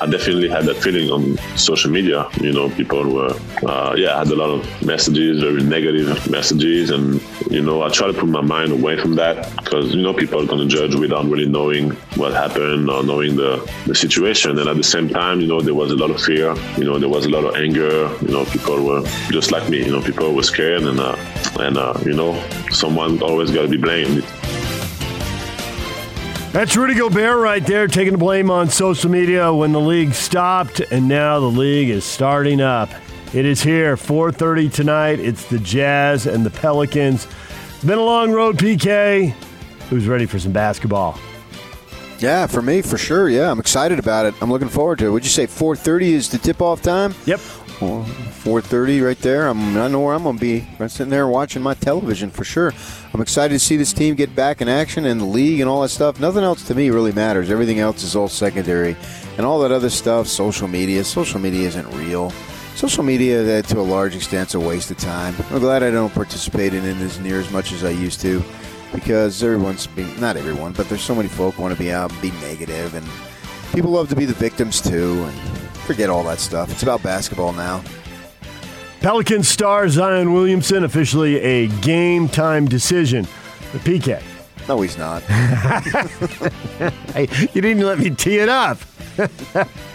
I definitely had that feeling on social media. You know, people were, I had a lot of messages, very negative messages. And, you know, I try to put my mind away from that because, you know, people are going to judge without really knowing what happened or knowing the situation. And at the same time, you know, there was a lot of fear. You know, there was a lot of anger. You know, people were just like me. You know, people were scared and you know, someone always got to be blamed. That's Rudy Gobert right there, taking the blame on social media when the league stopped, and now the league is starting up. It is here, 4:30 tonight. It's the Jazz and the Pelicans. It's been a long road, PK. Who's ready for some basketball? Yeah, for me, for sure. Yeah, I'm excited about it. I'm looking forward to it. Would you say 4:30 is the tip-off time? Yep. 4:30 right there. I know where I'm going to be. I'm sitting there watching my television for sure. I'm excited to see this team get back in action and the league and all that stuff. Nothing else to me really matters. Everything else is all secondary. And all that other stuff, social media isn't real. Social media, that to a large extent, is a waste of time. I'm glad I don't participate in it as near as much as I used to because not everyone, but there's so many folk who want to be out and be negative, and people love to be the victims too, and forget all that stuff. It's about basketball now. Pelicans star Zion Williamson, officially a game time decision. But PK. No, he's not. Hey, you didn't let me tee it up.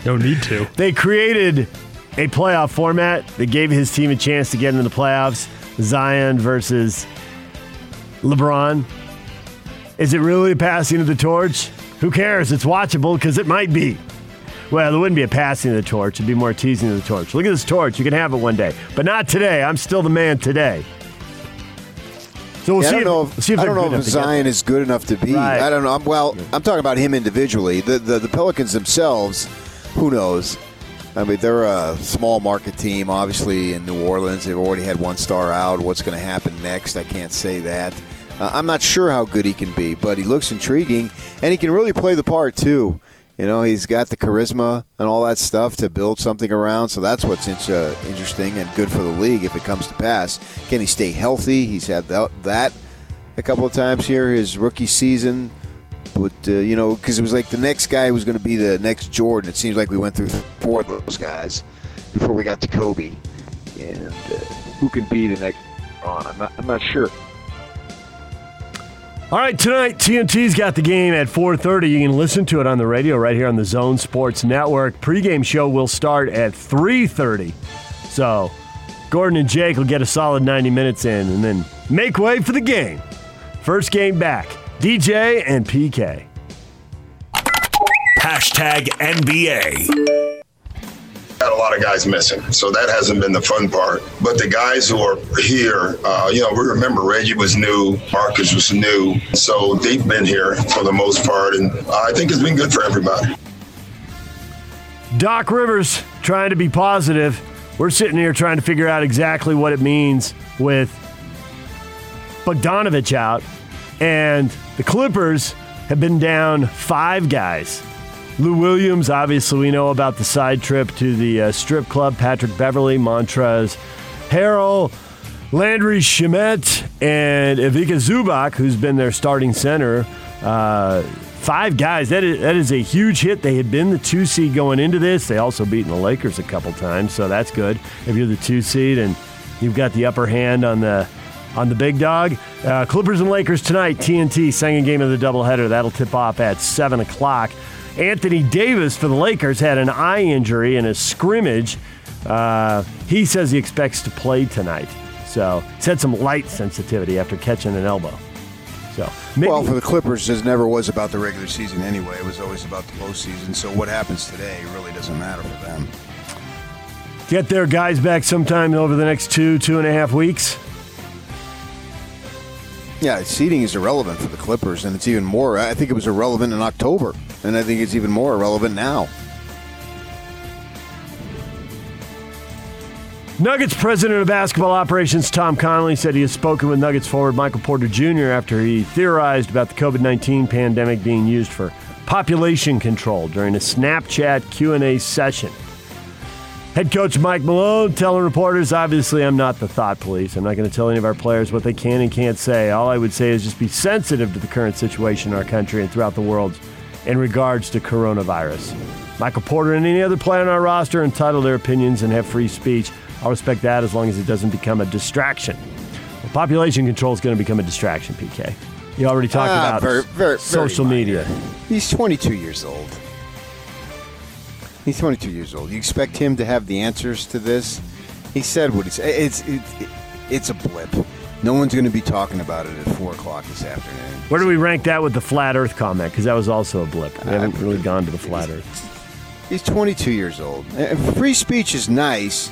No need to. They created a playoff format that gave his team a chance to get into the playoffs. Zion versus LeBron. Is it really a passing of the torch? Who cares? It's watchable because it might be. Well, it wouldn't be a passing of the torch. It'd be more teasing of the torch. Look at this torch. You can have it one day. But not today. I'm still the man today. So I don't know if Zion is good enough to be. Right. I don't know. I'm talking about him individually. The Pelicans themselves, who knows? I mean, they're a small market team, obviously, in New Orleans. They've already had one star out. What's going to happen next? I can't say that. I'm not sure how good he can be, but he looks intriguing. And he can really play the part, too. You know, he's got the charisma and all that stuff to build something around, so that's what's interesting and good for the league if it comes to pass. Can he stay healthy? He's had that a couple of times here, his rookie season. But, you know, because it was like the next guy was going to be the next Jordan. It seems like we went through four of those guys before we got to Kobe. And who can be the next on? I'm not sure. All right, tonight, TNT's got the game at 4:30. You can listen to it on the radio right here on the Zone Sports Network. Pre-game show will start at 3:30. So Gordon and Jake will get a solid 90 minutes in and then make way for the game. First game back, DJ and PK. Hashtag NBA. Had a lot of guys missing, so that hasn't been the fun part. But the guys who are here, we remember Reggie was new, Marcus was new, so they've been here for the most part, and I think it's been good for everybody. Doc Rivers trying to be positive. We're sitting here trying to figure out exactly what it means with Bogdanovich out, and the Clippers have been down five guys. Lou Williams, obviously we know about the side trip to the strip club. Patrick Beverly, Montrez Harrell, Landry Shamet, and Evika Zubak, who's been their starting center. Five guys. That is a huge hit. They had been the 2 seed going into this. They also beaten the Lakers a couple times, so that's good. If you're the 2 seed and you've got the upper hand on the big dog. Clippers and Lakers tonight, TNT, second game of the doubleheader. That'll tip off at 7 o'clock. Anthony Davis for the Lakers had an eye injury in a scrimmage. He says he expects to play tonight. So he's had some light sensitivity after catching an elbow. So for the Clippers, it never was about the regular season anyway. It was always about the postseason. So what happens today really doesn't matter for them. Get their guys back sometime over the next two and a half weeks. Yeah, seeding is irrelevant for the Clippers, and it's even more. I think it was irrelevant in October, and I think it's even more irrelevant now. Nuggets President of Basketball Operations Tom Connolly said he has spoken with Nuggets forward Michael Porter Jr. after he theorized about the COVID-19 pandemic being used for population control during a Snapchat Q&A session. Head coach Mike Malone telling reporters, obviously I'm not the thought police. I'm not going to tell any of our players what they can and can't say. All I would say is just be sensitive to the current situation in our country and throughout the world in regards to coronavirus. Michael Porter and any other player on our roster are entitled to their opinions and have free speech. I'll respect that as long as it doesn't become a distraction. Well, population control is going to become a distraction, PK. You already talked about very social media. He's 22 years old. He's 22 years old. You expect him to have the answers to this? He said what he said. It's a blip. No one's going to be talking about it at 4 o'clock this afternoon. Where do we rank that with the flat earth comment? Because that was also a blip. We haven't really gone to the flat earth. He's 22 years old. Free speech is nice,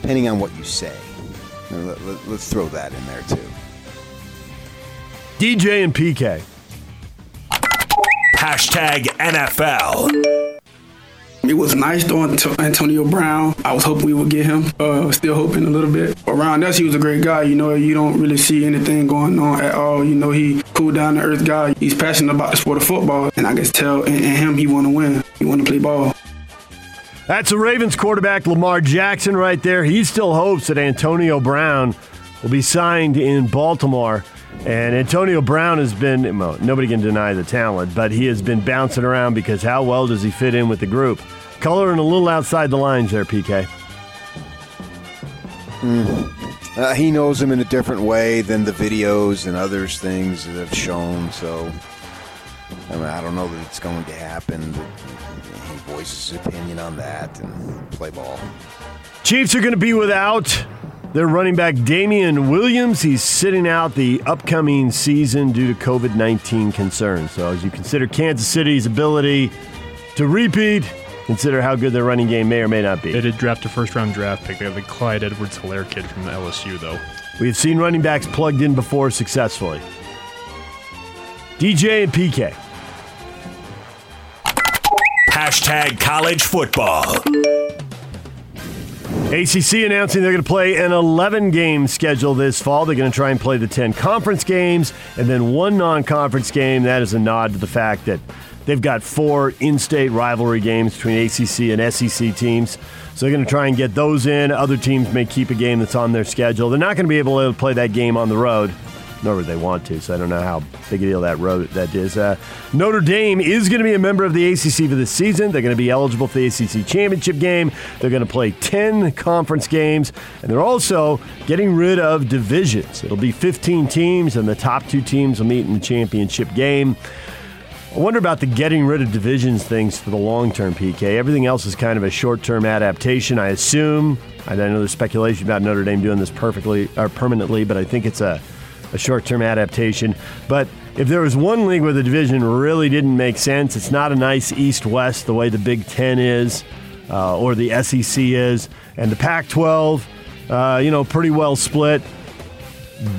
depending on what you say. Let's throw that in there, too. DJ and PK. Hashtag NFL. It was nice doing Antonio Brown. I was hoping we would get him. Still hoping a little bit. Around us, he was a great guy. You know, you don't really see anything going on at all. You know, he cool down to earth guy. He's passionate about the sport of football. And I can tell in him, he want to win. He want to play ball. That's the Ravens quarterback, Lamar Jackson, right there. He still hopes that Antonio Brown will be signed in Baltimore. And Antonio Brown has been, well, nobody can deny the talent, but he has been bouncing around because how well does he fit in with the group? Coloring a little outside the lines there, PK. He knows him in a different way than the videos and other things that have shown, so I don't know that it's going to happen, but he voices his opinion on that and play ball. Chiefs are going to be without their running back Damian Williams. He's sitting out the upcoming season due to COVID-19 concerns. So as you consider Kansas City's ability to repeat, consider how good their running game may or may not be. They did draft a first-round draft pick. They have the Clyde Edwards-Hilaire kid from the LSU, though. We've seen running backs plugged in before successfully. DJ and PK. Hashtag college football. ACC announcing they're going to play an 11-game schedule this fall. They're going to try and play the 10 conference games and then one non-conference game. That is a nod to the fact that they've got 4 in-state rivalry games between ACC and SEC teams. So they're going to try and get those in. Other teams may keep a game that's on their schedule. They're not going to be able to play that game on the road, nor would they want to, so I don't know how big a deal that is. Notre Dame is going to be a member of the ACC for this season. They're going to be eligible for the ACC championship game. They're going to play 10 conference games, and they're also getting rid of divisions. It'll be 15 teams, and the top 2 teams will meet in the championship game. I wonder about the getting rid of divisions things for the long-term, PK. Everything else is kind of a short-term adaptation, I assume. I know there's speculation about Notre Dame doing this perfectly or permanently, but I think it's a short-term adaptation. But if there was one league where the division really didn't make sense, it's not a nice East-West the way the Big Ten is or the SEC is. And the Pac-12, pretty well split.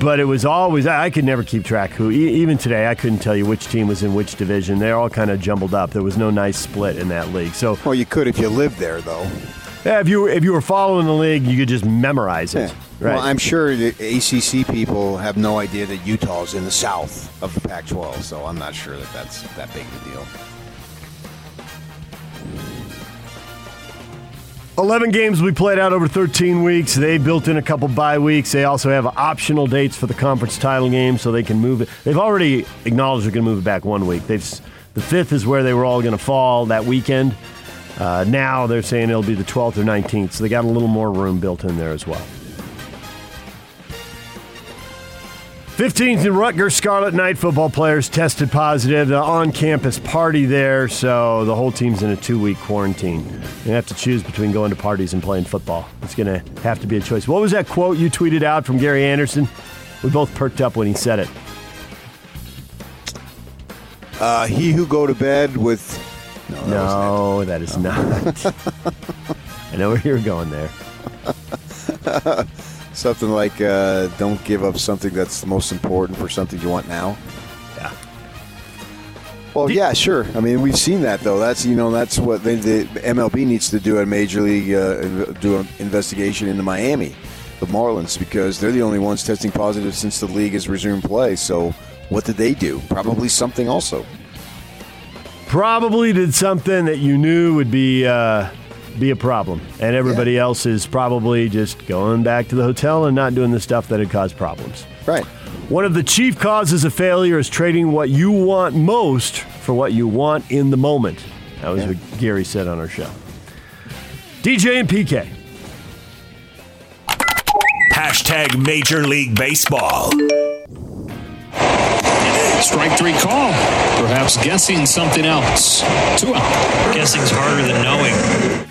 But it was always, I could never keep track who. Even today, I couldn't tell you which team was in which division. They're all kind of jumbled up. There was no nice split in that league. So, well, you could if you lived there, though. Yeah, if you were following the league, you could just memorize it. Yeah. Right. Well, I'm sure the ACC people have no idea that Utah's in the south of the Pac-12, so I'm not sure that that's that big of a deal. 11 games will be played out over 13 weeks. They built in a couple bye weeks. They also have optional dates for the conference title game, so they can move it. They've already acknowledged they're going to move it back 1 week. The 5th is where they were all going to fall that weekend. Now they're saying it'll be the 12th or 19th, so they got a little more room built in there as well. 15th and Rutgers Scarlet Knight football players tested positive. The on-campus party there, so the whole team's in a 2-week quarantine. They have to choose between going to parties and playing football. It's going to have to be a choice. What was that quote you tweeted out from Gary Anderson? We both perked up when he said it. He who go to bed with... No, that is not. I know where you're going there. Something like don't give up something that's the most important for something you want now. Yeah. Well, yeah, sure. I mean, we've seen that, though. That's, you know, that's what the MLB needs to do, a major league do an investigation into Miami, the Marlins, because they're the only ones testing positive since the league has resumed play. So what did they do? Probably something also. Probably did something that you knew would be a problem. And everybody else is probably just going back to the hotel and not doing the stuff that had caused problems. Right. One of the chief causes of failure is trading what you want most for what you want in the moment. That was what Gary said on our show. DJ and PK. Hashtag Major League Baseball. Strike three call. Perhaps guessing something else. 2 out. Guessing's harder than knowing.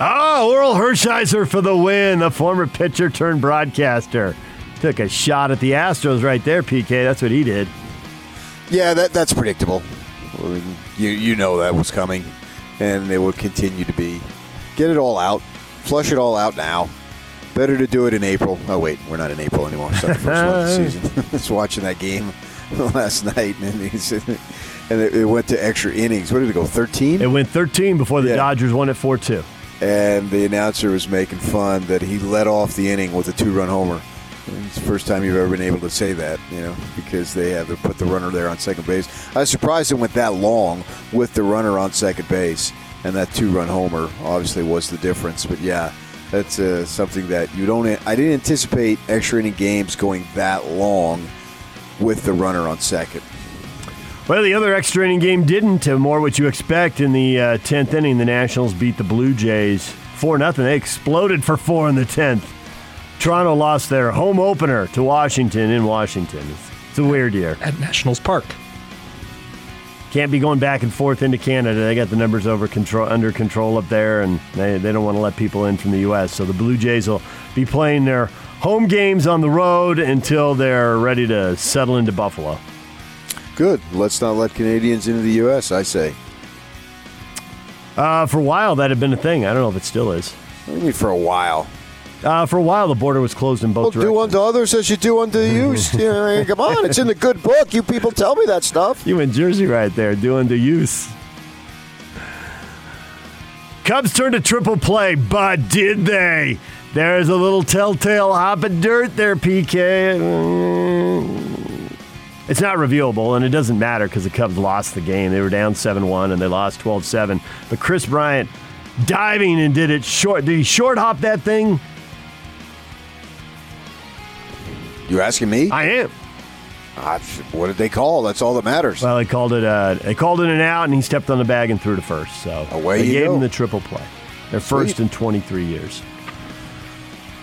Oh, Orel Hershiser for the win. The former pitcher turned broadcaster. Took a shot at the Astros right there, PK. That's what he did. Yeah, that's predictable. You know that was coming, and it will continue to be. Get it all out. Flush it all out now. Better to do it in April. Oh, wait, we're not in April anymore. It's not the first one of the season. I was watching that game last night, and it went to extra innings. What did it go, 13? It went 13 before the Dodgers won at 4-2. And the announcer was making fun that he let off the inning with a 2-run homer. It's the first time you've ever been able to say that, you know, because they have to put the runner there on second base. I was surprised it went that long with the runner on second base, and that 2-run homer obviously was the difference. But, yeah, that's something that you don't – I didn't anticipate extra inning games going that long with the runner on second. Well, the other extra inning game didn't have more what you expect. In the 10th inning, the Nationals beat the Blue Jays 4-0. They exploded for 4 in the 10th. Toronto lost their home opener to Washington in Washington. It's a weird year. At Nationals Park. Can't be going back and forth into Canada. They got the numbers under control up there, and they don't want to let people in from the U.S. So the Blue Jays will be playing their home games on the road until they're ready to settle into Buffalo. Good. Let's not let Canadians into the U.S., I say. For a while, that had been a thing. I don't know if it still is. What do you mean for a while? For a while, the border was closed in both directions. Do unto others as you do unto you. Come on, it's in the good book. You people tell me that stuff. You in Jersey right there, do unto use. Cubs turned to triple play, but did they? There's a little telltale hop of dirt there, PK. It's not reviewable, and it doesn't matter because the Cubs lost the game. They were down 7-1, and they lost 12-7. But Chris Bryant diving and did it short. Did he short hop that thing? You're asking me? I am. What did they call? That's all that matters. Well, they called it an out, and he stepped on the bag and threw to first. So away they gave him the triple play. Their first in 23 years.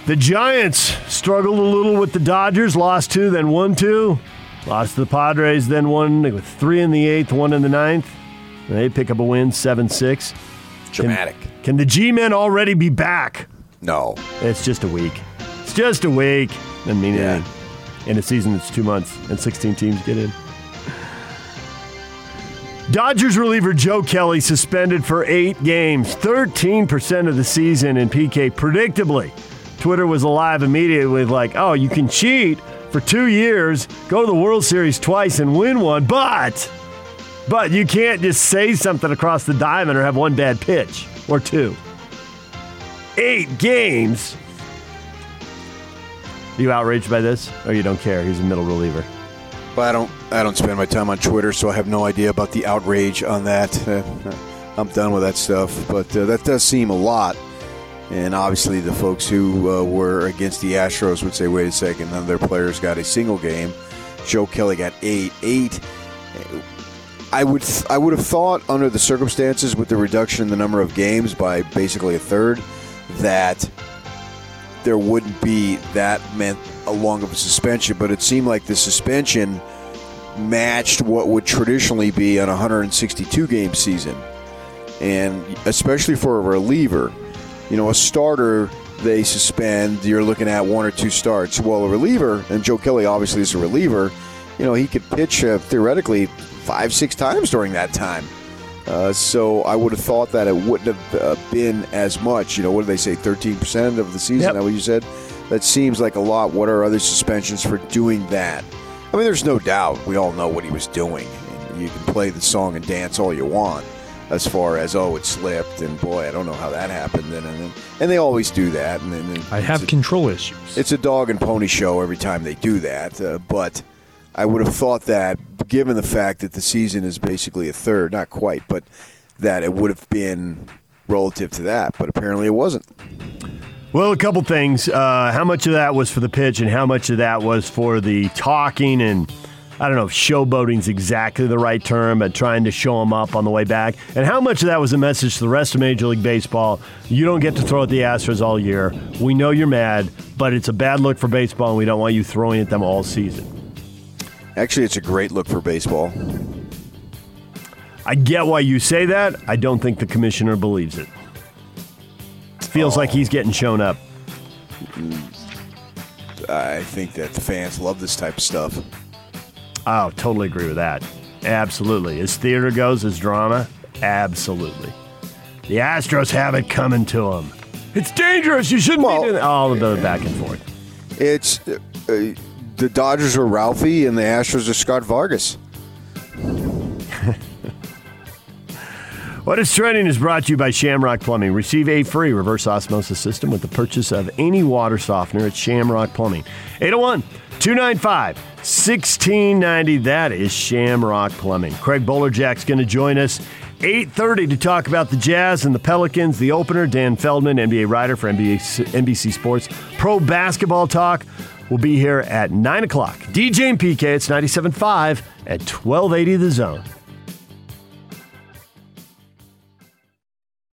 The Giants struggled a little with the Dodgers. Lost 2, then 1-2. Lost to the Padres, then 3 in the 8th, 1 in the 9th. And they pick up a win, 7-6. Dramatic. Can the G-men already be back? No. It's just a week. It's just a week. I mean, in a season that's 2 months and 16 teams get in. Dodgers reliever Joe Kelly suspended for 8 games, 13% of the season in PK. Predictably, Twitter was alive immediately with like, oh, you can cheat for 2 years, go to the World Series twice and win one, but you can't just say something across the diamond or have one bad pitch or 2. 8 games. Are you outraged by this? Or you don't care? He's a middle reliever. Well, I don't spend my time on Twitter, so I have no idea about the outrage on that. I'm done with that stuff. But that does seem a lot. And obviously the folks who were against the Astros would say, wait a second, none of their players got a single game. Joe Kelly got 8. I would have thought under the circumstances with the reduction in the number of games by basically a third that there wouldn't be that long of a suspension, but it seemed like the suspension matched what would traditionally be an 162-game season, and especially for a reliever. You know, a starter, they suspend, you're looking at 1 or 2 starts. Well, a reliever, and Joe Kelly obviously is a reliever, you know, he could pitch theoretically 5-6 times during that time. So I would have thought that it wouldn't have been as much. You know, what do they say, 13% of the season? Yep. Is that what you said? That seems like a lot. What are other suspensions for doing that? I mean, there's no doubt. We all know what he was doing. you can play the song and dance all you want as far as, oh, it slipped, and boy, I don't know how that happened. And they always do that. And I have control issues. It's a dog and pony show every time they do that. But I would have thought that, given the fact that the season is basically a third, not quite, but that it would have been relative to that. But apparently it wasn't. Well, a couple things. How much of that was for the pitch and how much of that was for the talking? And I don't know if showboating's exactly the right term, but trying to show them up on the way back. And how much of that was a message to the rest of Major League Baseball? You don't get to throw at the Astros all year. We know you're mad, but it's a bad look for baseball, and we don't want you throwing at them all season. Actually, it's a great look for baseball. I get why you say that. I don't think the commissioner believes it. Feels like he's getting shown up. I think that the fans love this type of stuff. I totally agree with that. Absolutely. As theater goes, as drama, absolutely. The Astros have it coming to them. It's dangerous. You shouldn't be doing that. All of the back and forth. It's the Dodgers are Ralphie and the Astros are Scott Vargas. What Is Trending is brought to you by Shamrock Plumbing. Receive a free reverse osmosis system with the purchase of any water softener at Shamrock Plumbing. 801-295-1690. That is Shamrock Plumbing. Craig Bowlerjack's going to join us 8:30 to talk about the Jazz and the Pelicans, the opener. Dan Feldman, NBA writer for NBC Sports. Pro basketball talk will be here at 9 o'clock. DJ and PK, it's 97.5 at 1280 The Zone.